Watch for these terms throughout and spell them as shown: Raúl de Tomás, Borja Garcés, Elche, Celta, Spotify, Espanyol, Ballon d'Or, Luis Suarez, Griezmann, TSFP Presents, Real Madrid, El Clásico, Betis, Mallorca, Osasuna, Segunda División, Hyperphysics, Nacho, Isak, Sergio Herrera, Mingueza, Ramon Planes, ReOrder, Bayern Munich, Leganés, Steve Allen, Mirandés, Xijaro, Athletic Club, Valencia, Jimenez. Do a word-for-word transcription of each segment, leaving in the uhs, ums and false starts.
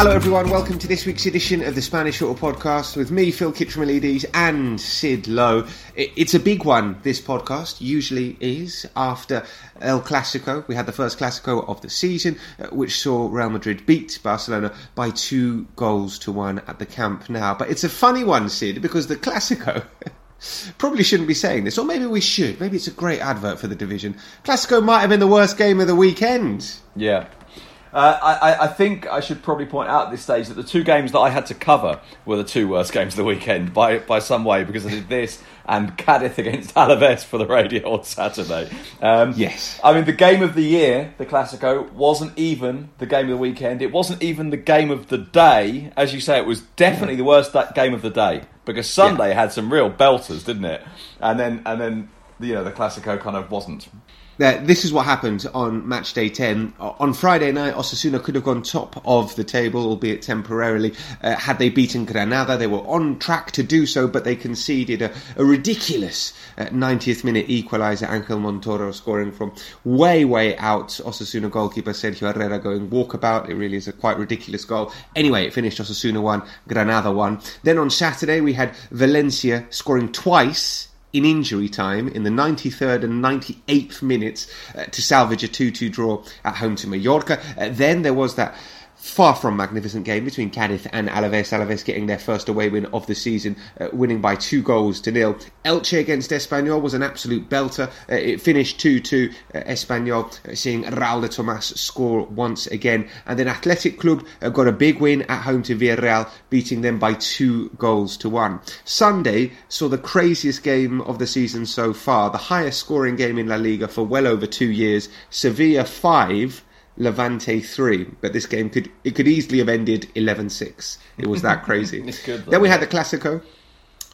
Hello everyone, welcome to this week's edition of the Spanish Football Podcast with me, Phil Kitchmileides, and Sid Lowe. It's a big one, this podcast, usually is. After El Clásico, we had the first Clásico of the season, which saw Real Madrid beat Barcelona by two goals to one at the Camp Nou. But it's a funny one, Sid, because the Clásico... Probably shouldn't be saying this, or maybe we should. Maybe it's a great advert for the division. Clásico might have been the worst game of the weekend. Yeah. Uh, I, I think I should probably point out at this stage that the two games that I had to cover were the two worst games of the weekend by, by some way, because I did this and Cadiz against Alaves for the radio on Saturday. Um, yes. I mean, the game of the year, the Clásico, wasn't even the game of the weekend. It wasn't even the game of the day. As you say, it was definitely the worst game of the day, because Sunday yeah. had some real belters, didn't it? And then, and then you know, the Clásico kind of wasn't. Now, this is what happened on match day ten. On Friday night, Osasuna could have gone top of the table, albeit temporarily, uh, had they beaten Granada. They were on track to do so, but they conceded a, a ridiculous uh, ninetieth minute equaliser, Angel Montoro scoring from way, way out. Osasuna goalkeeper Sergio Herrera going walkabout. It really is a quite ridiculous goal. Anyway, it finished Osasuna one, Granada one. Then on Saturday, we had Valencia scoring twice in injury time, in the ninety-third and ninety-eighth minutes, uh, to salvage a two-two draw at home to Mallorca. Uh, then there was that far from magnificent game between Cadiz and Alaves. Alaves getting their first away win of the season, uh, winning by two goals to nil. Elche against Espanyol was an absolute belter. Uh, it finished two-two. Uh, Espanyol uh, seeing Raúl de Tomás score once again. And then Athletic Club uh, got a big win at home to Villarreal, beating them by two goals to one. Sunday saw the craziest game of the season so far, the highest scoring game in La Liga for well over two years. Sevilla five, Levante three, but this game could it could easily have ended eleven six. It was that crazy. Good, then we had the Clásico.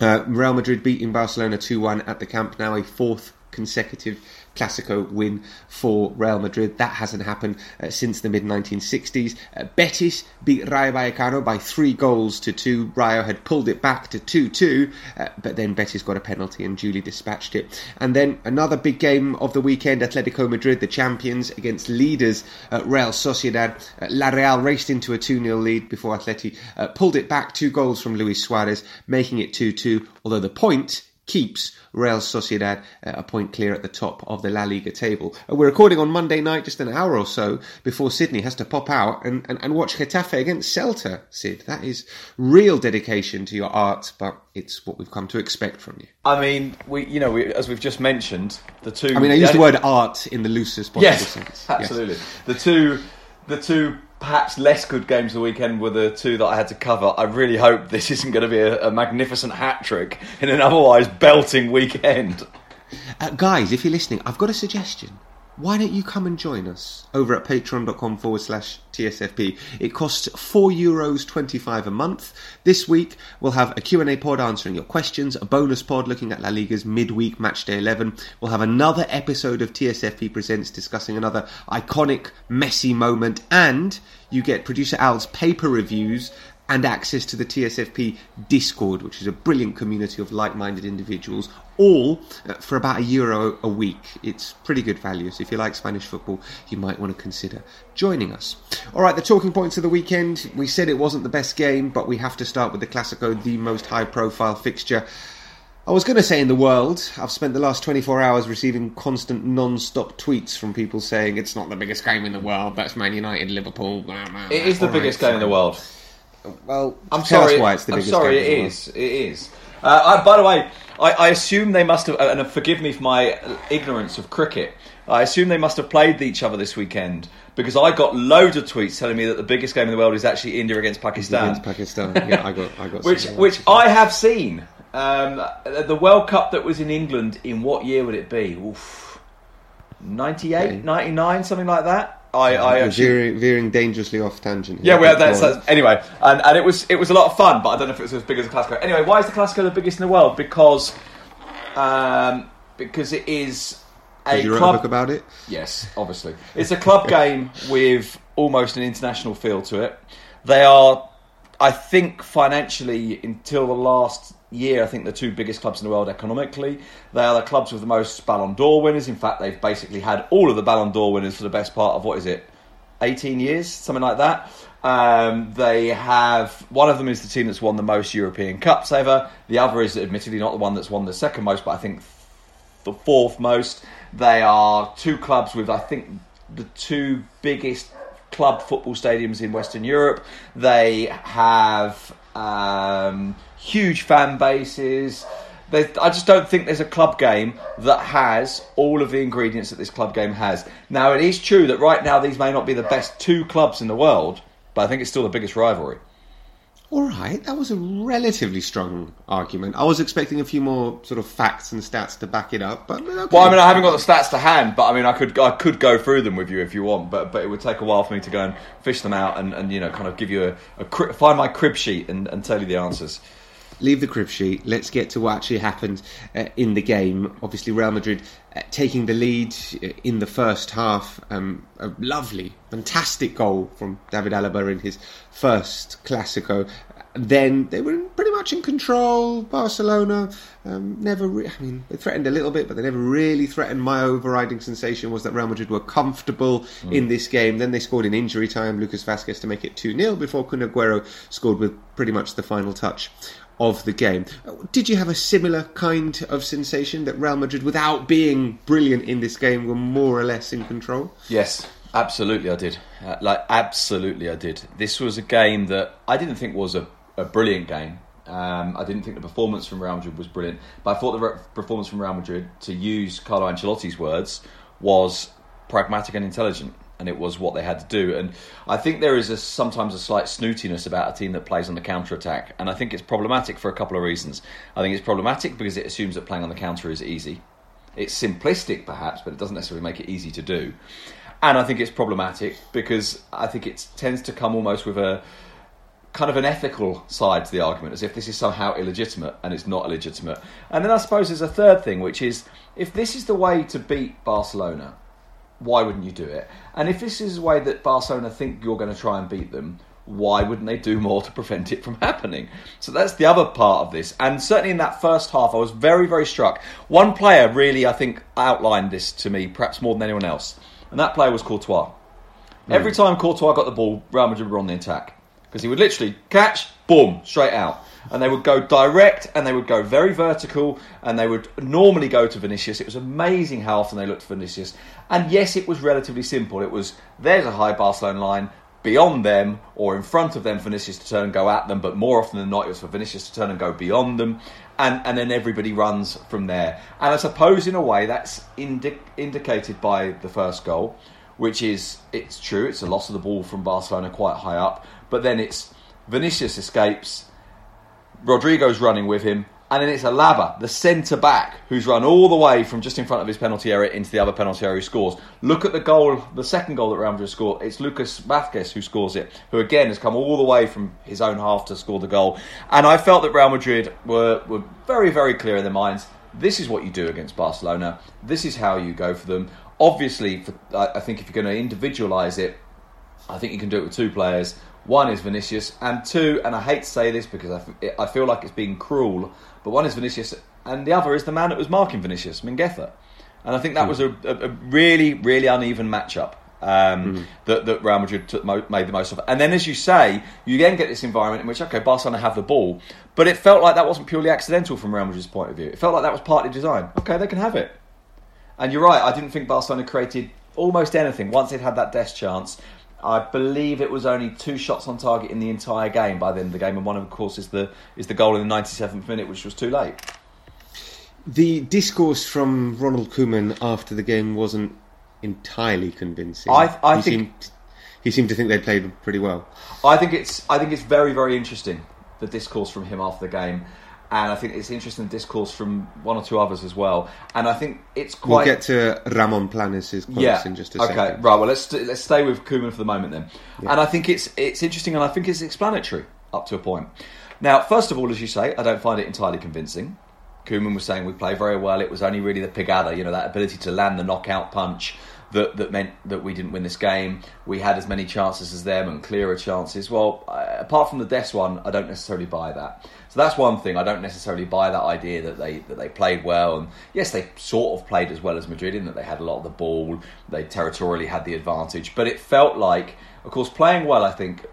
Uh, Real Madrid beating Barcelona two-one at the Camp Nou, a fourth consecutive Clásico win for Real Madrid. That hasn't happened uh, since the mid nineteen sixties. Uh, Betis beat Rayo Vallecano by three goals to two. Rayo had pulled it back to two-two, uh, but then Betis got a penalty and duly dispatched it. And then another big game of the weekend, Atletico Madrid, the champions, against leaders uh, Real Sociedad. Uh, La Real raced into a two-nil lead before Atleti uh, pulled it back, two goals from Luis Suarez, making it two-two, although the point keeps Real Sociedad uh, a point clear at the top of the La Liga table. Uh, we're recording on Monday night, just an hour or so before Sydney has to pop out and, and, and watch Getafe against Celta, Sid. That is real dedication to your art, but it's what we've come to expect from you. I mean, we, you know, we, as we've just mentioned, the two... I mean, I use the word art in the loosest possible yes, sense. Absolutely. Yes, absolutely. The two... The two perhaps less good games of the weekend were the two that I had to cover. I really hope this isn't going to be a, a magnificent hat-trick in an otherwise belting weekend. Uh, guys, if you're listening, I've got a suggestion. Why don't you come and join us over at patreon.com forward slash TSFP. It costs four euros twenty-five a month. This week, we'll have a Q and A pod answering your questions, a bonus pod looking at La Liga's midweek match day eleven. We'll have another episode of T S F P Presents discussing another iconic Messi moment, and you get producer Al's paper reviews and access to the T S F P Discord, which is a brilliant community of like-minded individuals, all for about a euro a week. It's pretty good value, so if you like Spanish football, you might want to consider joining us. All right, the talking points of the weekend. We said it wasn't the best game, but we have to start with the Clásico, the most high-profile fixture. I was going to say in the world. I've spent the last twenty-four hours receiving constant non-stop tweets from people saying it's not the biggest game in the world, that's Man United, Liverpool, blah, blah, blah. It is the all biggest right, game so. in the world. Well, I'm sorry. Why it's the I'm sorry. It well. is. It is. Uh, I, by the way, I, I assume they must have. And forgive me for my ignorance of cricket. I assume they must have played each other this weekend, because I got loads of tweets telling me that the biggest game in the world is actually India against Pakistan. Against Pakistan. Yeah, I got. I got. which, which I have seen. Um, the World Cup that was in England. In what year would it be? Oof, ninety-eight, yeah. ninety-nine, something like that. I, I actually, veering, veering dangerously off tangent. Yeah, well, that's, that's anyway, and, and it was it was a lot of fun, but I don't know if it was as big as the Clásico. Anyway, why is the Clásico the biggest in the world? Because, um, because it is a you club. Wrote a book about it? Yes, obviously, it's a club game with almost an international feel to it. They are. I think financially, until the last year, I think the two biggest clubs in the world economically, they are the clubs with the most Ballon d'Or winners. In fact, they've basically had all of the Ballon d'Or winners for the best part of, what is it, eighteen years, something like that. Um, they have, one of them is the team that's won the most European Cups ever. The other is admittedly not the one that's won the second most, but I think the fourth most. They are two clubs with, I think, the two biggest club football stadiums in Western Europe. They have um, huge fan bases. They, I just don't think there's a club game that has all of the ingredients that this club game has. Now, it is true that right now these may not be the best two clubs in the world, but I think it's still the biggest rivalry. All right, that was a relatively strong argument. I was expecting a few more sort of facts and stats to back it up, but okay. Well, I mean, I haven't got the stats to hand, but I mean, I could I could go through them with you if you want, but but it would take a while for me to go and fish them out and, and you know, kind of give you a, a find my crib sheet and, and tell you the answers. Leave the crib sheet. Let's get to what actually happened uh, in the game. Obviously, Real Madrid uh, taking the lead in the first half. Um, a lovely, fantastic goal from David Alaba in his first Clásico. Then they were pretty much in control. Barcelona um, never... Re- I mean, they threatened a little bit, but they never really threatened. My overriding sensation was that Real Madrid were comfortable mm. in this game. Then they scored in injury time, Lucas Vasquez, to make it two nil before Kun Agüero scored with pretty much the final touch of the game. Did you have a similar kind of sensation that Real Madrid, without being brilliant in this game, were more or less in control? Yes, absolutely I did. Uh, like, absolutely I did. This was a game that I didn't think was a, a brilliant game. Um, I didn't think the performance from Real Madrid was brilliant, but I thought the re- performance from Real Madrid, to use Carlo Ancelotti's words, was pragmatic and intelligent. And it was what they had to do. And I think there is a, sometimes a slight snootiness about a team that plays on the counter-attack. And I think it's problematic for a couple of reasons. I think it's problematic because it assumes that playing on the counter is easy. It's simplistic, perhaps, but it doesn't necessarily make it easy to do. And I think it's problematic because I think it tends to come almost with a kind of an ethical side to the argument, as if this is somehow illegitimate, and it's not illegitimate. And then I suppose there's a third thing, which is, if this is the way to beat Barcelona, why wouldn't you do it? And if this is the way that Barcelona think you're going to try and beat them, why wouldn't they do more to prevent it from happening? So that's the other part of this. And certainly in that first half, I was very, very struck. One player really, I think, outlined this to me, perhaps more than anyone else. And that player was Courtois. Mm. Every time Courtois got the ball, Real Madrid were on the attack. Because he would literally catch, boom, straight out. And they would go direct, and they would go very vertical, and they would normally go to Vinicius. It was amazing how often they looked for Vinicius. And yes, it was relatively simple. It was, there's a high Barcelona line, beyond them, or in front of them, Vinicius to turn and go at them, but more often than not, it was for Vinicius to turn and go beyond them, and, and then everybody runs from there. And I suppose, in a way, that's indi- indicated by the first goal, which is, it's true, it's a loss of the ball from Barcelona quite high up, but then it's Vinicius escapes, Rodrigo's running with him, and then it's Alaba, the centre-back, who's run all the way from just in front of his penalty area into the other penalty area, who scores. Look at the goal, the second goal that Real Madrid scored. It's Lucas Vasquez who scores it, who again has come all the way from his own half to score the goal. And I felt that Real Madrid were, were very, very clear in their minds. This is what you do against Barcelona. This is how you go for them. Obviously, for, I think if you're going to individualise it, I think you can do it with two players. One is Vinicius, and two, and I hate to say this because I, f- I feel like it's being cruel, but one is Vinicius, and the other is the man that was marking Vinicius, Mingueza. And I think that mm. was a, a really, really uneven matchup um, mm. that, that Real Madrid took, made the most of. And then, as you say, you then get this environment in which, okay, Barcelona have the ball, but it felt like that wasn't purely accidental from Real Madrid's point of view. It felt like that was partly designed. Okay, they can have it. And you're right, I didn't think Barcelona created almost anything once they'd had that death chance. I believe it was only two shots on target in the entire game by the end of the game, and one, of course, is the is the goal in the ninety-seventh minute, which was too late. The discourse from Ronald Koeman after the game wasn't entirely convincing. I, I he think seemed, he seemed to think they played pretty well. I think it's I think it's very, very interesting, the discourse from him after the game. And I think it's interesting discourse from one or two others as well. And I think it's quite... We'll get to Ramon Planes' quotes yeah, in just a okay, second. Okay, right. Well, let's let's stay with Koeman for the moment then. Yeah. And I think it's it's interesting, and I think it's explanatory up to a point. Now, first of all, as you say, I don't find it entirely convincing. Koeman was saying we play very well. It was only really the pegada, you know, that ability to land the knockout punch that, that meant that we didn't win this game. We had as many chances as them and clearer chances. Well, apart from the Des one, I don't necessarily buy that. So that's one thing. I don't necessarily buy that idea that they that they played well. And yes, they sort of played as well as Madrid in that they had a lot of the ball. They territorially had the advantage. But it felt like, of course, playing well, I think,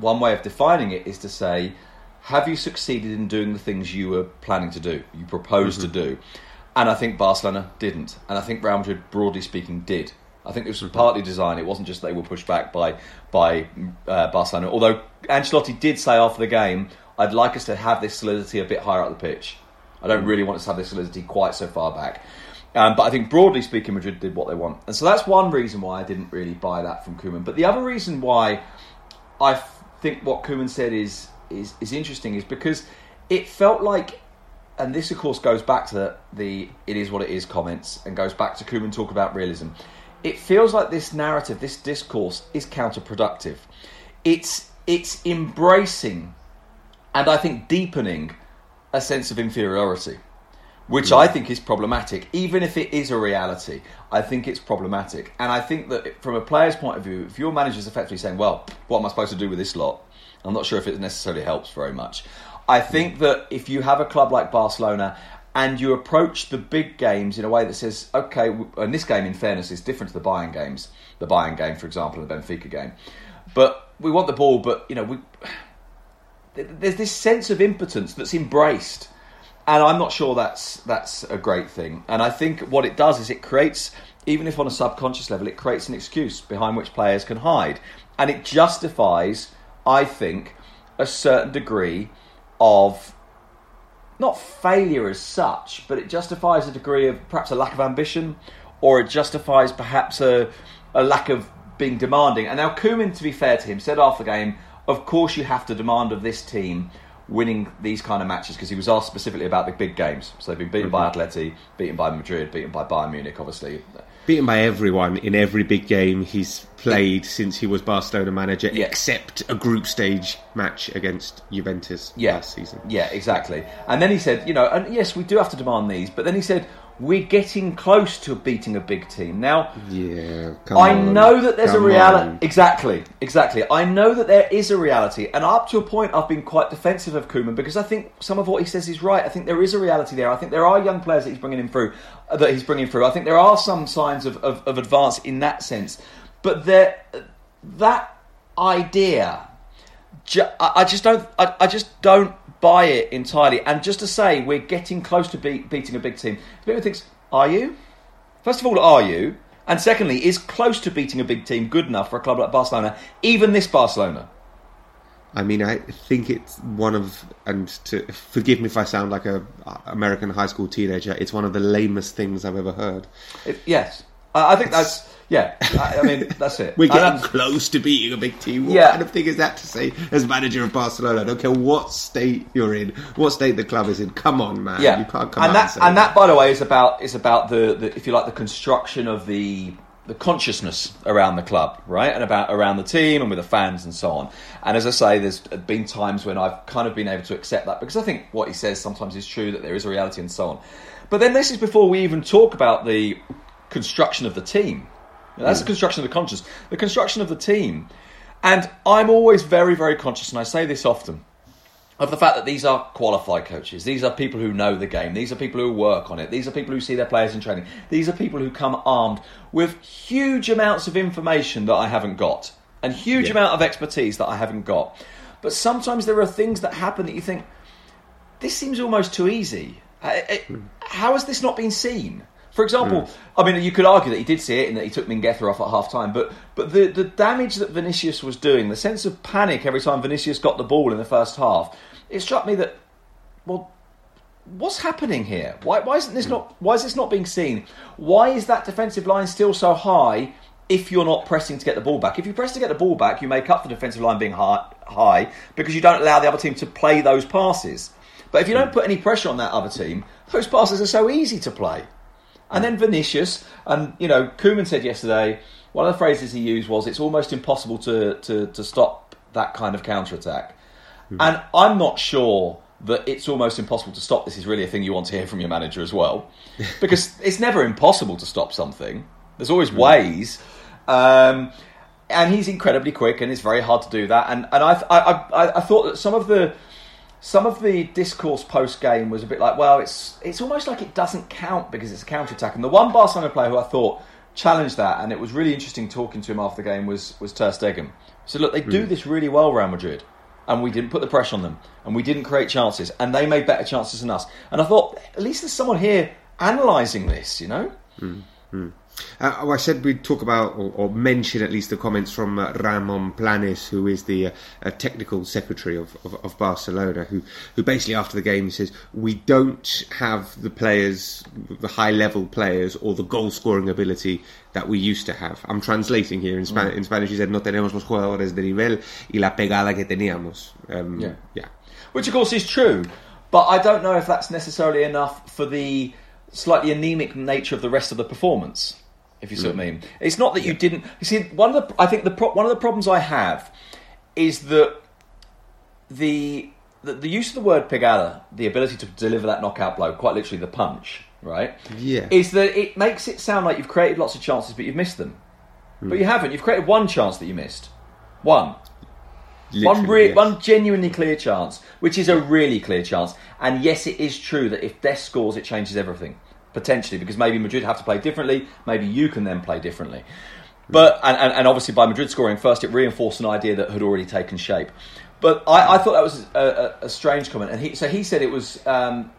one way of defining it is to say, have you succeeded in doing the things you were planning to do, you proposed mm-hmm. to do? And I think Barcelona didn't. And I think Real Madrid, broadly speaking, did. I think this was partly design. It wasn't just they were pushed back by by uh, Barcelona. Although Ancelotti did say after the game, I'd like us to have this solidity a bit higher up the pitch. I don't really want us to have this solidity quite so far back. Um, but I think broadly speaking, Madrid did what they want. And so that's one reason why I didn't really buy that from Koeman. But the other reason why I f- think what Koeman said is, is, is interesting is because it felt like, and this of course goes back to the, the it is what it is comments and goes back to Koeman talk about realism. It feels like this narrative, this discourse is counterproductive. It's it's embracing and I think deepening a sense of inferiority, which yeah. I think is problematic. Even if it is a reality, I think it's problematic. And I think that from a player's point of view, if your manager's effectively saying, well, what am I supposed to do with this lot? I'm not sure if it necessarily helps very much. I think that if you have a club like Barcelona and you approach the big games in a way that says, okay, and this game, in fairness, is different to the Bayern games, the Bayern game, for example, and the Benfica game. But we want the ball, but, you know, we there's this sense of impotence that's embraced. And I'm not sure that's that's a great thing. And I think what it does is it creates, even if on a subconscious level, it creates an excuse behind which players can hide. And it justifies, I think, a certain degree of not failure as such, but it justifies a degree of perhaps a lack of ambition, or it justifies perhaps a, a lack of being demanding. And now Koeman, to be fair to him, said after the game, of course you have to demand of this team winning these kind of matches, because he was asked specifically about the big games. So they've been beaten by Atleti, beaten by Madrid, beaten by Bayern Munich, obviously. Beaten by everyone in every big game he's played yeah. since he was Barcelona manager, yeah. except a group stage match against Juventus yeah. last season. Yeah, exactly. And then he said, you know, and yes, we do have to demand these, but then he said, we're getting close to beating a big team. Now, yeah, come I on, know that there's a reality. Exactly, exactly. I know that there is a reality. And up to a point, I've been quite defensive of Koeman because I think some of what he says is right. I think there is a reality there. I think there are young players that he's bringing in through. That he's bringing through. I think there are some signs of, of, of advance in that sense. But there, that idea, ju- I, I just don't. I, I just don't. buy it entirely. And just to say we're getting close to be- beating a big team, people thinks, are you? First of all, are you? And secondly, is close to beating a big team good enough for a club like Barcelona, even this Barcelona? I mean, I think it's one of, and to forgive me if I sound like a American high school teenager, it's one of the lamest things I've ever heard. It, yes. I, I think that's... Yeah, I, I mean, that's it. We're getting close to beating a big team. What yeah. kind of thing is that to say as manager of Barcelona? I don't care what state you're in, what state the club is in. Come on, man. Yeah. You can't come and out that, and say And that. that, by the way, is about is about the, the, if you like, the construction of the the consciousness around the club, right? And about around the team and with the fans and so on. And as I say, there's been times when I've kind of been able to accept that because I think what he says sometimes is true, that there is a reality and so on. But then this is before we even talk about the construction of the team. Now, that's the construction of the conscious, the construction of the team. And I'm always very, very conscious, and I say this often, of the fact that these are qualified coaches. These are people who know the game. These are people who work on it. These are people who see their players in training. These are people who come armed with huge amounts of information that I haven't got and huge yeah. amount of expertise that I haven't got. But sometimes there are things that happen that you think, this seems almost too easy. It, it, how has this not been seen? For example, mm. I mean, you could argue that he did see it and that he took Mingueza off at half-time, but but the, the damage that Vinicius was doing, the sense of panic every time Vinicius got the ball in the first half, it struck me that, well, what's happening here? Why why isn't this not why is this not being seen? Why is that defensive line still so high if you're not pressing to get the ball back? If you press to get the ball back, you make up for the defensive line being high, high because you don't allow the other team to play those passes. But if you don't put any pressure on that other team, those passes are so easy to play. And then Vinicius, and you know, Koeman said yesterday, one of the phrases he used was, it's almost impossible to, to, to stop that kind of counter-attack. Mm. And I'm not sure that it's almost impossible to stop this is really a thing you want to hear from your manager as well. Because it's never impossible to stop something. There's always ways. Um, and he's incredibly quick, and it's very hard to do that. And and I I I, I thought that some of the some of the discourse post game was a bit like, well, it's it's almost like it doesn't count because it's a counter attack. And the one Barcelona player who I thought challenged that, and it was really interesting talking to him after the game, was was Ter Stegen. So look, they mm. do this really well, Real Madrid, and we didn't put the pressure on them, and we didn't create chances, and they made better chances than us. And I thought, at least there's someone here analysing this, you know. Mm. Mm. Uh, I said we'd talk about, or, or mention at least, the comments from uh, Ramon Planes, who is the uh, uh, technical secretary of, of, of Barcelona, who, who basically after the game says, we don't have the players, the high-level players, or the goal-scoring ability that we used to have. I'm translating here. In, Span- mm. in Spanish, he said, no tenemos los jugadores de nivel y la pegada que teníamos. Um, yeah. yeah. Which, of course, is true, but I don't know if that's necessarily enough for the slightly anemic nature of the rest of the performance. If you see what I mean, it's not that you didn't. You see, one of the I think the pro, one of the problems I have is that the, the the use of the word pegada, the ability to deliver that knockout blow, quite literally the punch, right? Yeah, is that it makes it sound like you've created lots of chances, but you've missed them. Mm. But you haven't. You've created one chance that you missed, one, literally, one, re- yes. one genuinely clear chance, which is a really clear chance. And yes, it is true that if Des scores, it changes everything. Potentially, because maybe Madrid have to play differently, maybe you can then play differently. But and, and, and obviously by Madrid scoring first, it reinforced an idea that had already taken shape. But I, I thought that was a, a, a strange comment. And he, so he said it was, um,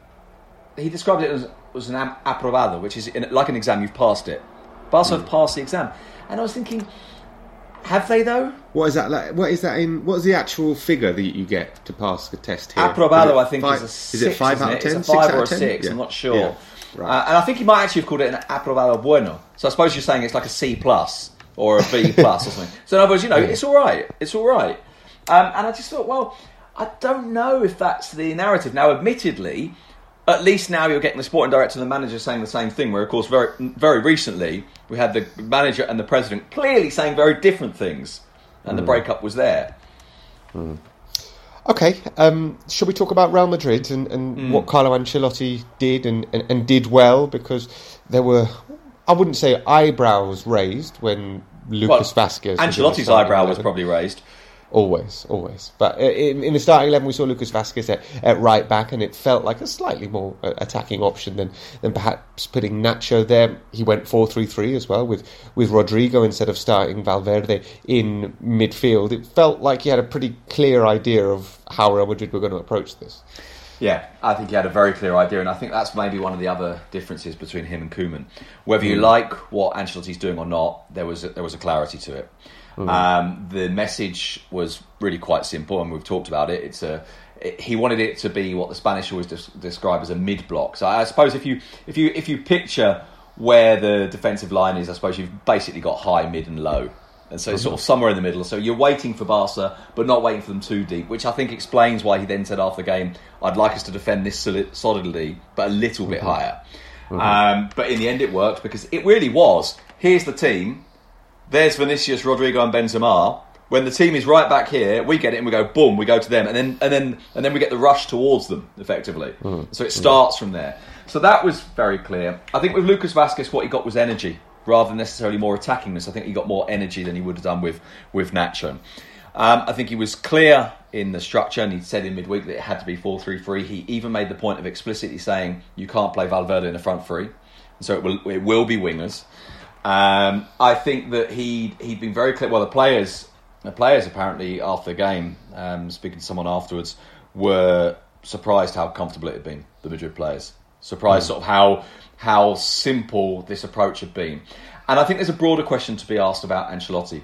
he described it as, as an aprobado, which is in, like an exam, you've passed it. Barca mm. have passed the exam. And I was thinking, have they though? What is that like? What is that in? What's the actual figure that you get to pass the test here? Aprobado, I think, five, is a six. Is it five out of ten? It? It's a five or a six, yeah. I'm not sure. Yeah. Right. Uh, and I think he might actually have called it an aprobado bueno. So I suppose you're saying it's like a C plus or a B plus or something. So in other words, you know, yeah. it's all right. It's all right. Um, and I just thought, well, I don't know if that's the narrative. Now, admittedly, at least now you're getting the sporting director and the manager saying the same thing, where, of course, very very recently we had the manager and the president clearly saying very different things. And mm. the breakup was there. Mm. Okay, um, shall we talk about Real Madrid and, and mm. what Carlo Ancelotti did and, and, and did well? Because there were, I wouldn't say eyebrows raised when Lucas well, Vasquez... Ancelotti's eyebrow eleven. Was probably raised. Always, always. But in, in the starting eleven, we saw Lucas Vasquez at, at right back, and it felt like a slightly more attacking option than, than perhaps putting Nacho there. He went four three three as well with, with Rodrigo instead of starting Valverde in midfield. It felt like he had a pretty clear idea of how Real Madrid were going to approach this. Yeah, I think he had a very clear idea, and I think that's maybe one of the other differences between him and Koeman. Whether you like what Ancelotti's doing or not, there was a, there was a clarity to it. Mm. Um, the message was really quite simple, and we've talked about it. It's a it, he wanted it to be what the Spanish always des- describe as a mid-block. So I suppose if you if you if you picture where the defensive line is, I suppose you've basically got high, mid, and low, and so mm-hmm. it's sort of somewhere in the middle. So you're waiting for Barca, but not waiting for them too deep, which I think explains why he then said after the game, "I'd like us to defend this solid- solidly, but a little mm-hmm. bit higher." Mm-hmm. Um, but in the end, it worked because it really was. Here's the team. There's Vinicius, Rodrigo, and Benzema. When the team is right back here, we get it and we go boom, we go to them, and then and then and then we get the rush towards them effectively. Mm. So it starts mm. from there. So that was very clear. I think with Lucas Vasquez, what he got was energy rather than necessarily more attackingness. I think he got more energy than he would have done with with Nacho. Um, I think he was clear in the structure, and he said in midweek that it had to be four three three. He even made the point of explicitly saying you can't play Valverde in the front three, so it will it will be wingers. Um, I think that he he'd been very clear. Well, the players, the players apparently after the game, um, speaking to someone afterwards, were surprised how comfortable it had been. The Madrid players surprised mm. sort of how how simple this approach had been. And I think there's a broader question to be asked about Ancelotti,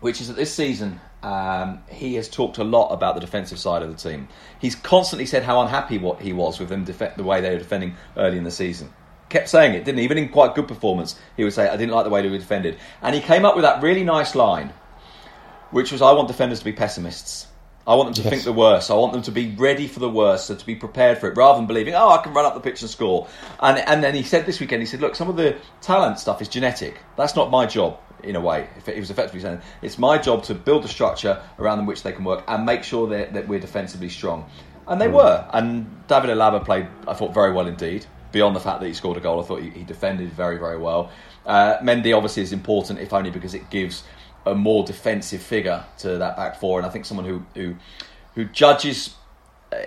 which is that this season um, he has talked a lot about the defensive side of the team. He's constantly said how unhappy what he was with them def- the way they were defending early in the season. Kept saying it, didn't he? Even in quite good performance, he would say, I didn't like the way they were defended. And he came up with that really nice line, which was, I want defenders to be pessimists. I want them to yes. think the worst. I want them to be ready for the worst, so to be prepared for it, rather than believing, oh, I can run up the pitch and score. And and then he said this weekend, he said, look, some of the talent stuff is genetic. That's not my job, in a way. If it was effectively saying, it's my job to build a structure around which they can work and make sure that, that we're defensively strong. And they mm. were. And David Alaba played, I thought, very well indeed. beyond the fact that he scored a goal, I thought he, he defended very, very well. Uh, Mendy obviously is important, if only because it gives a more defensive figure to that back four, and I think someone who who, who judges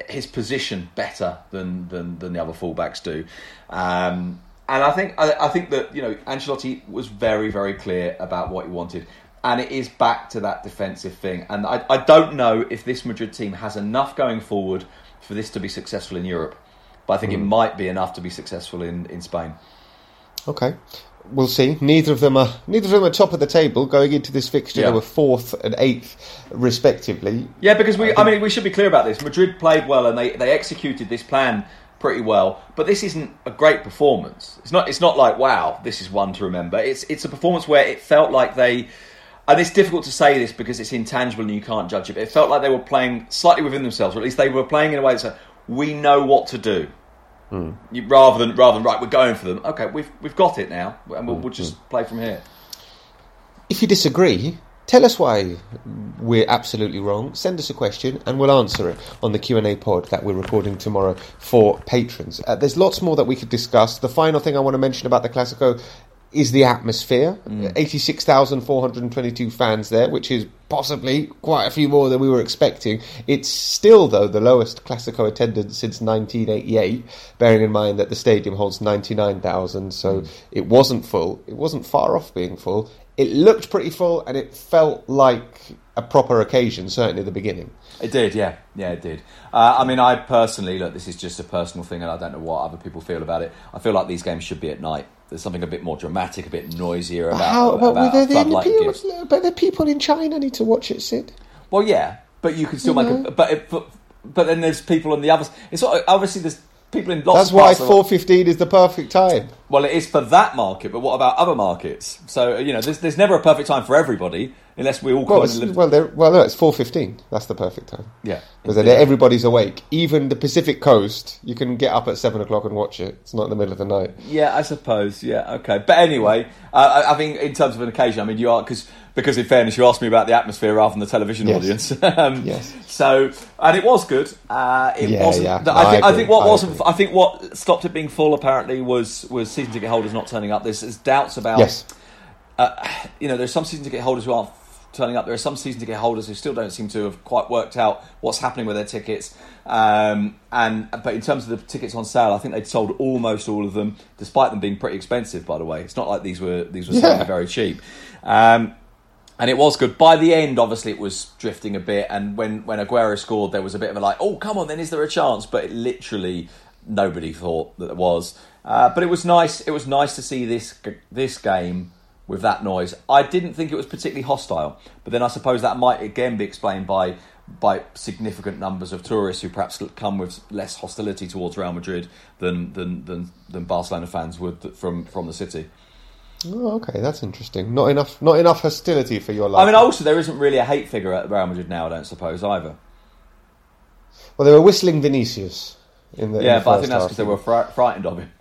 his position better than than, than the other fullbacks do. Um, and I think I, I think that, you know, Ancelotti was very, very clear about what he wanted. And it is back to that defensive thing. And I, I don't know if this Madrid team has enough going forward for this to be successful in Europe. But I think mm. it might be enough to be successful in, in Spain. Okay, we'll see. Neither of them are neither of them are top of the table going into this fixture. Yeah. They were fourth and eighth, respectively. Yeah, because we. I, think... I mean, we should be clear about this. Madrid played well and they, they executed this plan pretty well. But this isn't a great performance. It's not. It's not like, wow, this is one to remember. It's it's a performance where it felt like they. And it's difficult to say this because it's intangible and you can't judge it. But it felt like they were playing slightly within themselves, or at least they were playing in a way that said, "We know what to do," mm. you, rather than rather than right, we're going for them. Okay, we've we've got it now, and we'll, mm. we'll just play from here. If you disagree, tell us why we're absolutely wrong. Send us a question and we'll answer it on the Q and A pod that we're recording tomorrow for patrons. Uh, there's lots more that we could discuss. The final thing I want to mention about the Clásico is the atmosphere. Mm. eighty-six thousand four hundred twenty-two fans there, which is possibly quite a few more than we were expecting. It's still, though, the lowest Clásico attendance since nineteen eighty-eight, bearing in mind that the stadium holds ninety-nine thousand, so mm. it wasn't full. It wasn't far off being full. It looked pretty full, and it felt like a proper occasion, certainly at the beginning. It did, yeah. Yeah, it did. Uh, I mean, I personally, look, this is just a personal thing, and I don't know what other people feel about it. I feel like these games should be at night. There's something a bit more dramatic, a bit noisier about, How, about, about well, floodlight gifts. But the people in China need to watch it, Sid. Well, yeah, but you can still you make know. a... But, it, but but then there's people on the other... It's not, obviously, there's people in lots of parts. That's why four fifteen is the perfect time. Well, it is for that market, but what about other markets? So, you know, there's, there's never a perfect time for everybody, unless we all... Well, it's, and well, well no, it's four fifteen. That's the perfect time. Yeah. Because then everybody's awake. Even the Pacific Coast, you can get up at seven o'clock and watch it. It's not in the middle of the night. Yeah, I suppose. Yeah, okay. But anyway, uh, I think in terms of an occasion, I mean, you are... Cause, because in fairness, you asked me about the atmosphere rather than the television yes. audience. um, yes. So, and it was good. Uh, it yeah, wasn't... Yeah. No, I, think, I, I think what I wasn't... Agree. I think what stopped it being full, apparently, was, was season ticket holders not turning up. There's, there's doubts about... Yes. Uh, you know, there's some season ticket holders who aren't turning up. There are some season ticket holders who still don't seem to have quite worked out what's happening with their tickets. Um, and but in terms of the tickets on sale, I think they'd sold almost all of them, despite them being pretty expensive, by the way. It's not like these were these were yeah. very cheap. Um, and it was good. By the end, obviously, it was drifting a bit. And when, when Aguero scored, there was a bit of a like, oh, come on, then is there a chance? But it literally nobody thought that there was. Uh, but it was nice. It was nice to see this this game with that noise. I didn't think it was particularly hostile, but then I suppose that might again be explained by by significant numbers of tourists who perhaps come with less hostility towards Real Madrid than than than, than Barcelona fans would from, from the city. Oh, okay, that's interesting. Not enough, not enough hostility for your life. I mean, also there isn't really a hate figure at Real Madrid now, I don't suppose either. Well, they were whistling Vinicius in the yeah, in the but I think that's because they were fr- frightened of him.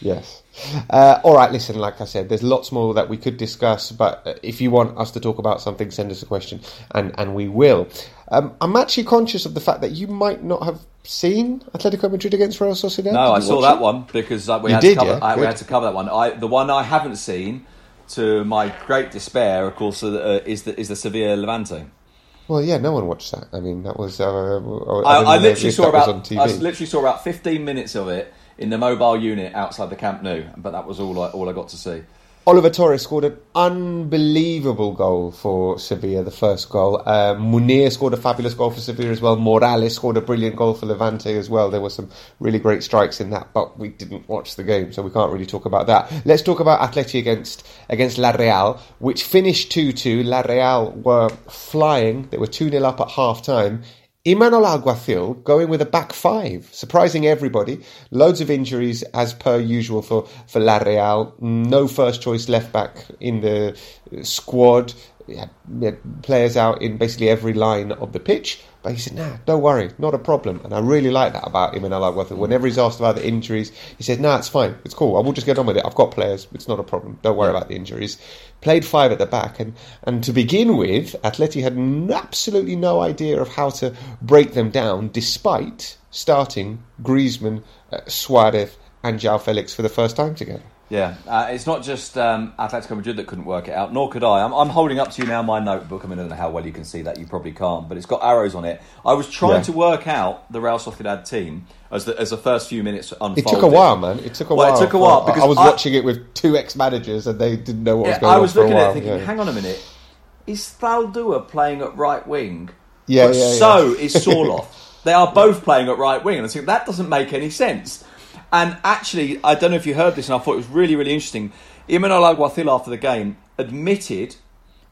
Yes. Uh, all right, listen, like I said, there's lots more that we could discuss, but if you want us to talk about something, send us a question, and, and we will. Um, I'm actually conscious of the fact that you might not have seen Atletico Madrid against Real Sociedad. No, I saw that it? one, because we, had, did, to cover, yeah? I, we had to cover that one. I, the one I haven't seen, to my great despair, of course, uh, is the, is the Sevilla Levante. Well, yeah, no one watched that. I mean, that was... Uh, I, I, I, literally saw about, was on T V. I literally saw about fifteen minutes of it, in the mobile unit outside the Camp Nou, but that was all I, all I got to see. Oliver Torres scored an unbelievable goal for Sevilla, the first goal. Uh, Munir scored a fabulous goal for Sevilla as well. Morales scored a brilliant goal for Levante as well. There were some really great strikes in that, but we didn't watch the game, so we can't really talk about that. Let's talk about Atleti against against La Real, which finished two two. La Real were flying. They were two nil up at half-time. Imanol Alguacil going with a back five, surprising everybody. Loads of injuries as per usual for, for La Real. No first choice left back in the squad. Had, had players out in basically every line of the pitch. But he said, nah, don't worry, not a problem. And I really like that about Imanol Alguacil. Whenever he's asked about the injuries, he says, nah, it's fine, it's cool, I will just get on with it. I've got players, it's not a problem, don't worry about the injuries. Played five at the back, and, and to begin with, Atleti had n- absolutely no idea of how to break them down, despite starting Griezmann, uh, Suarez and João Felix for the first time together. Yeah, uh, it's not just um, Atletico Madrid that couldn't work it out, nor could I. I'm, I'm holding up to you now my notebook. I mean, I don't know how well you can see that. You probably can't, but it's got arrows on it. I was trying yeah. to work out the Real Sociedad team as the, as the first few minutes unfolded. It took a while, man. It took a well, while. It took a while because I was I, watching it with two ex-managers and they didn't know what yeah, was going on. I was on looking for a while, at it thinking, yeah. hang on a minute, is Thaldua playing at right wing? Yeah, but yeah, yeah. So is Sorloth. They are both yeah. playing at right wing, and I think that doesn't make any sense. And actually, I don't know if you heard this, and I thought it was really, really interesting. Imanola Alguacil, after the game, admitted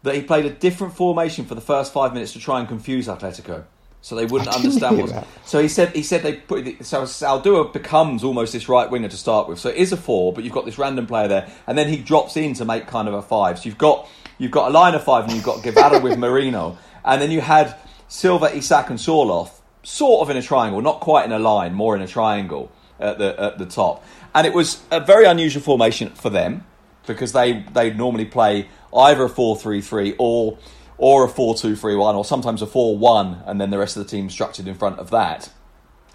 that he played a different formation for the first five minutes to try and confuse Atletico, so they wouldn't understand what. So he said, he said they put the, so Saldua becomes almost this right winger to start with. So it is a four, but you've got this random player there, and then he drops in to make kind of a five. So you've got you've got a line of five, and you've got Guevara with Marino, and then you had Silva, Isak, and Sorloth, sort of in a triangle, not quite in a line, more in a triangle at the at the top. And it was a very unusual formation for them because they they normally play either a four three three or or a four two three one or sometimes a four one and then the rest of the team structured in front of that.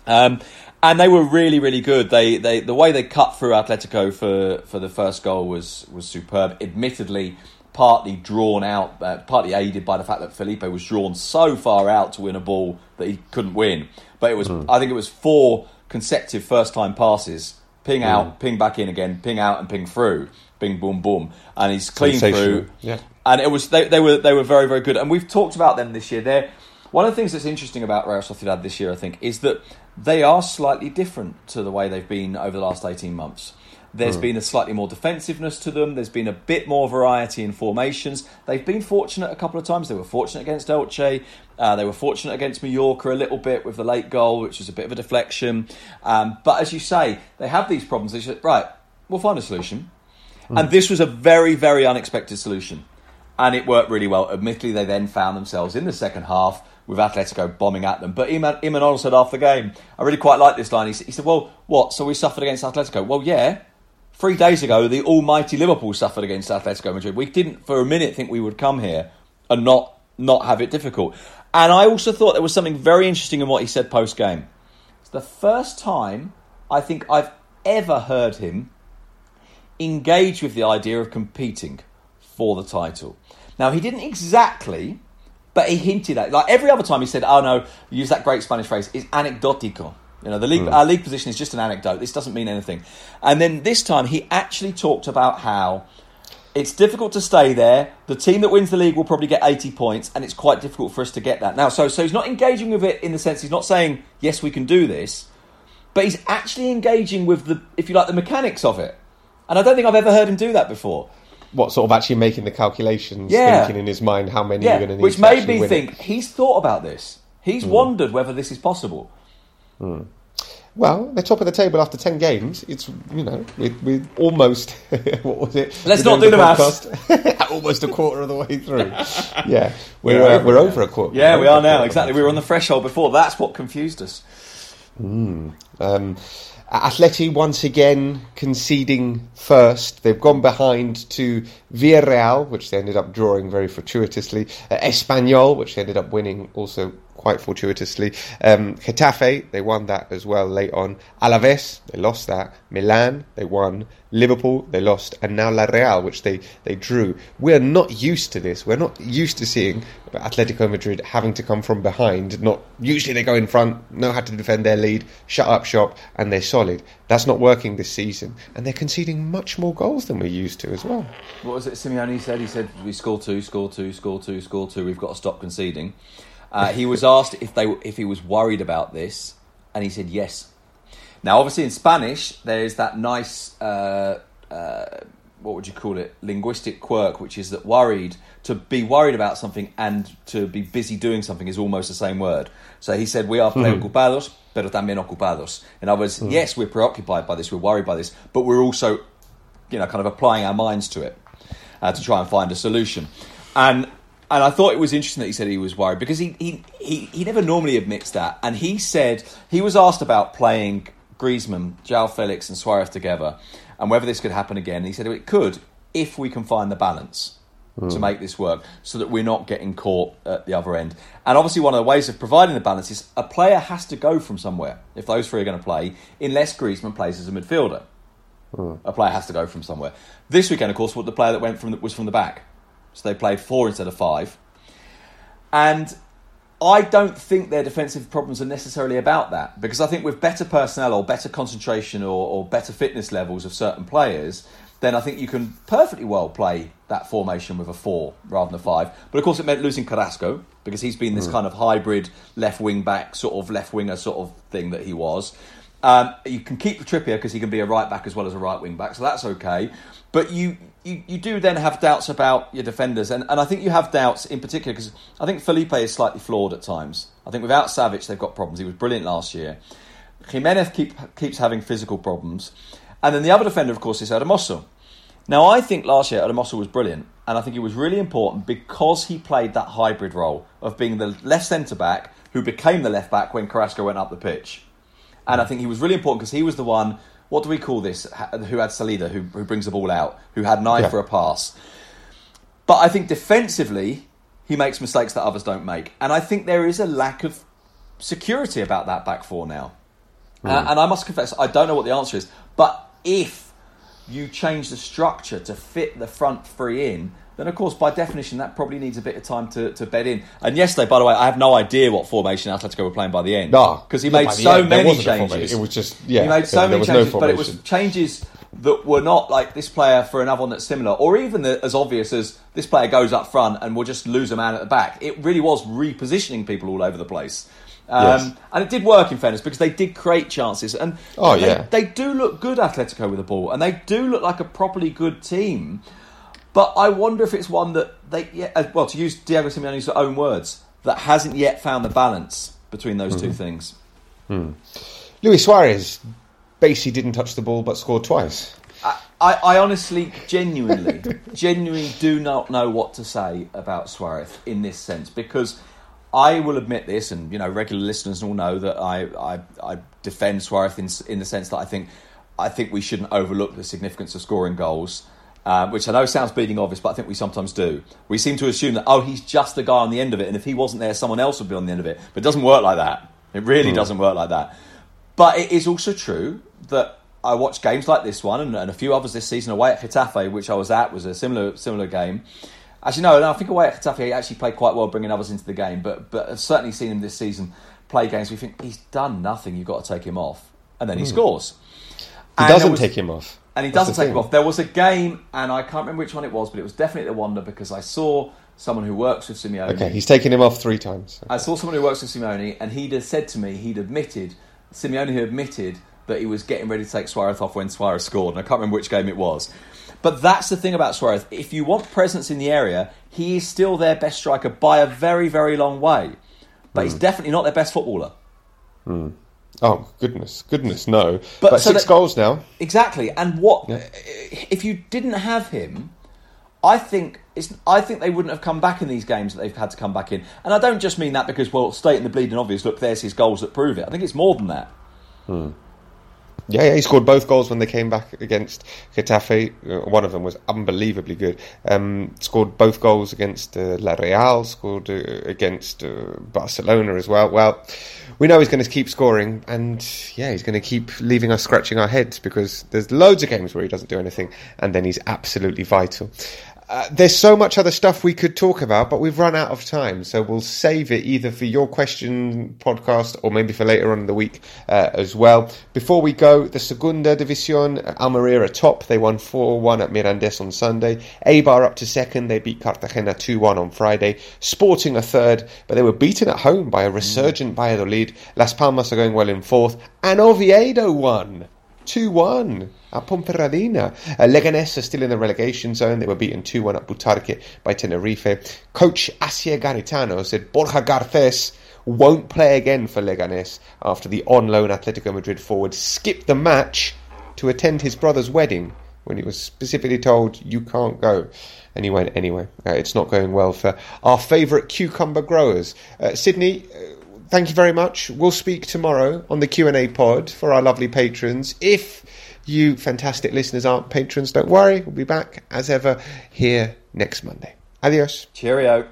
Um, and they were really, really good. They they the way they cut through Atletico for, for the first goal was was superb. Admittedly, partly drawn out, uh, partly aided by the fact that Felipe was drawn so far out to win a ball that he couldn't win. But it was, mm. I think it was four consecutive first-time passes. Ping mm. out, ping back in again, ping out and ping through. Bing, boom, boom. And he's clean through. Yeah. And it was they, they were they were very, very good. And we've talked about them this year. They're, one of the things that's interesting about Real Sociedad this year, I think, is that they are slightly different to the way they've been over the last eighteen months. There's mm. been a slightly more defensiveness to them. There's been a bit more variety in formations. They've been fortunate a couple of times. They were fortunate against Elche. Uh, they were fortunate against Mallorca a little bit with the late goal, which was a bit of a deflection. Um, but as you say, they have these problems. They say, right, we'll find a solution. Mm. And this was a very, very unexpected solution. And it worked really well. Admittedly, they then found themselves in the second half with Atletico bombing at them. But Imanol said after the game, I really quite like this line. He said, well, what? So we suffered against Atletico? Well, yeah. Three days ago, the almighty Liverpool suffered against Atletico Madrid. We didn't, for a minute, think we would come here and not not have it difficult. And I also thought there was something very interesting in what he said post-game. It's the first time I think I've ever heard him engage with the idea of competing for the title. Now, he didn't exactly, but he hinted at it. Like every other time he said, oh no, use that great Spanish phrase, it's anecdótico. You know, the league, mm. our league position is just an anecdote. This doesn't mean anything. And then this time he actually talked about how it's difficult to stay there. The team that wins the league will probably get eighty points and it's quite difficult for us to get that. Now, so so he's not engaging with it in the sense he's not saying, yes, we can do this, but he's actually engaging with the, if you like, the mechanics of it. And I don't think I've ever heard him do that before. What, sort of actually making the calculations, yeah. thinking in his mind how many yeah. you're going to need. Which to made me think, it. He's thought about this. He's mm. wondered whether this is possible. Hmm. Well, they're top of the table after ten games. It's, you know, we're, we're almost, what was it? Let's we're not do the maths. Almost a quarter of the way through. Yeah, we're, we're, uh, over, we're over a quarter. Yeah, we're we are now, exactly. We were on the threshold before. That's what confused us. Mm. Um, Atleti, once again, conceding first. They've gone behind to Villarreal, which they ended up drawing very fortuitously. Uh, Espanyol, which they ended up winning also quite fortuitously. Um, Getafe, they won that as well late on. Alaves, they lost that. Milan, they won. Liverpool, they lost. And now La Real, which they, they drew. We're not used to this. We're not used to seeing Atletico Madrid having to come from behind. Not usually they go in front, know how to defend their lead, shut up shop, and they're solid. That's not working this season. And they're conceding much more goals than we're used to as well. What was it Simeone said? He said, we score two, score two, score two, score two. We've got to stop conceding. Uh, he was asked if they if he was worried about this, and he said yes. Now, obviously, in Spanish, there is that nice, uh, uh, what would you call it, linguistic quirk, which is that worried, to be worried about something and to be busy doing something is almost the same word. So he said, we are preocupados, pero también ocupados. In other words, mm. yes, we're preoccupied by this, we're worried by this, but we're also, you know, kind of applying our minds to it uh, to try and find a solution. And... And I thought it was interesting that he said he was worried because he, he he he never normally admits that. And he said he was asked about playing Griezmann, João Felix and Suarez together and whether this could happen again. And he said it could if we can find the balance. mm. to make this work so that we're not getting caught at the other end. And obviously one of the ways of providing the balance is a player has to go from somewhere if those three are going to play, unless Griezmann plays as a midfielder. Mm. A player has to go from somewhere. This weekend, of course, what the player that went from the, was from the back. So they played four instead of five. And I don't think their defensive problems are necessarily about that, because I think with better personnel or better concentration or, or better fitness levels of certain players, then I think you can perfectly well play that formation with a four rather than a five. But of course it meant losing Carrasco, because he's been this mm. kind of hybrid left wing back, sort of left winger sort of thing that he was. Um, you can keep Trippier because he can be a right back as well as a right wing back, so that's okay. But you, you, you do then have doubts about your defenders, and, and I think you have doubts in particular because I think Felipe is slightly flawed at times. I think without Savic they've got problems. He was brilliant last year. Jimenez keep, keeps having physical problems, and then the other defender, of course, is Hermoso. Now I think last year Hermoso was brilliant, and I think he was really important because he played that hybrid role of being the left centre back who became the left back when Carrasco went up the pitch. And I think he was really important because he was the one, what do we call this, who had Salida, who, who brings the ball out, who had nine yeah. for a pass. But I think defensively, he makes mistakes that others don't make. And I think there is a lack of security about that back four now. Mm. Uh, and I must confess, I don't know what the answer is. But if you change the structure to fit the front three in, then of course, by definition, that probably needs a bit of time to, to bed in. And yesterday, by the way, I have no idea what formation Atletico were playing by the end. No. Because he made so end, many changes. It was just, yeah. He made so yeah, many changes, no but it was changes that were not like this player for another one that's similar, or even the, as obvious as this player goes up front and we'll just lose a man at the back. It really was repositioning people all over the place. Um, yes. And it did work, in fairness, because they did create chances. And oh, they, yeah. they do look good, Atletico, with the ball. And they do look like a properly good team. But I wonder if it's one that they, yeah, well, to use Diego Simeone's own words, that hasn't yet found the balance between those mm. two things. Mm. Luis Suarez basically didn't touch the ball but scored twice. I, I, I honestly, genuinely, genuinely do not know what to say about Suarez in this sense, because I will admit this, and you know, regular listeners all know that I, I, I defend Suarez in, in the sense that I think I think we shouldn't overlook the significance of scoring goals. Uh, which I know sounds bleeding obvious, but I think we sometimes do. We seem to assume that, oh, he's just the guy on the end of it, and if he wasn't there, someone else would be on the end of it. But it doesn't work like that. It really mm. doesn't work like that. But it is also true that I watch games like this one and, and a few others this season away at Getafe, which I was at, was a similar similar game. Actually, no, no I think away at Getafe, he actually played quite well bringing others into the game, but, but I've certainly seen him this season play games where you think, he's done nothing, you've got to take him off. And then he mm. scores. He and doesn't was, take him off. And he doesn't take him off. There was a game, and I can't remember which one it was, but it was definitely the Wanda because I saw someone who works with Simeone. Okay, he's taken him off three times. Okay. I saw someone who works with Simeone, and he'd have said to me, he'd admitted, Simeone had admitted that he was getting ready to take Suarez off when Suarez scored, and I can't remember which game it was. But that's the thing about Suarez. If you want presence in the area, he is still their best striker by a very, very long way. But mm. he's definitely not their best footballer. Hmm. Oh, goodness, goodness, no. But, but so six that, goals now. Exactly. And what... Yeah. If you didn't have him, I think it's. I think they wouldn't have come back in these games that they've had to come back in. And I don't just mean that because, well, stating the bleeding obvious, look, there's his goals that prove it. I think it's more than that. Hmm. Yeah, yeah, he scored both goals when they came back against Getafe. One of them was unbelievably good. Um, scored both goals against uh, La Real, scored uh, against uh, Barcelona as well. Well, we know he's going to keep scoring, and yeah, he's going to keep leaving us scratching our heads because there's loads of games where he doesn't do anything, and then he's absolutely vital. Uh, there's so much other stuff we could talk about, but we've run out of time, so we'll save it either for your question podcast or maybe for later on in the week uh, as well. Before we go, the Segunda División, Almería are top. They won four one at Mirandés on Sunday. Eibar up to second. They beat Cartagena two one on Friday. Sporting a third, but they were beaten at home by a resurgent Valladolid. Las Palmas are going well in fourth. And Oviedo won two one at Ponferradina. Uh, Leganés are still in the relegation zone. They were beaten two one at Butarque by Tenerife. Coach Asier Garitano said Borja Garcés won't play again for Leganés after the on-loan Atletico Madrid forward skipped the match to attend his brother's wedding when he was specifically told, you can't go. And he went anyway. Uh, it's not going well for our favourite cucumber growers. Uh, Sydney... Uh, Thank you very much. We'll speak tomorrow on the Q and A pod for our lovely patrons. If you fantastic listeners aren't patrons, don't worry. We'll be back as ever here next Monday. Adiós. Cheerio.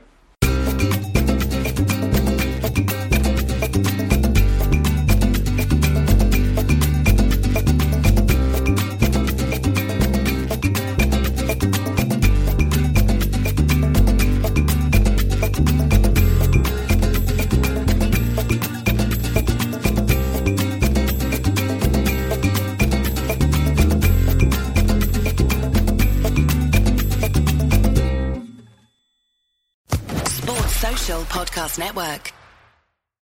Podcast Network.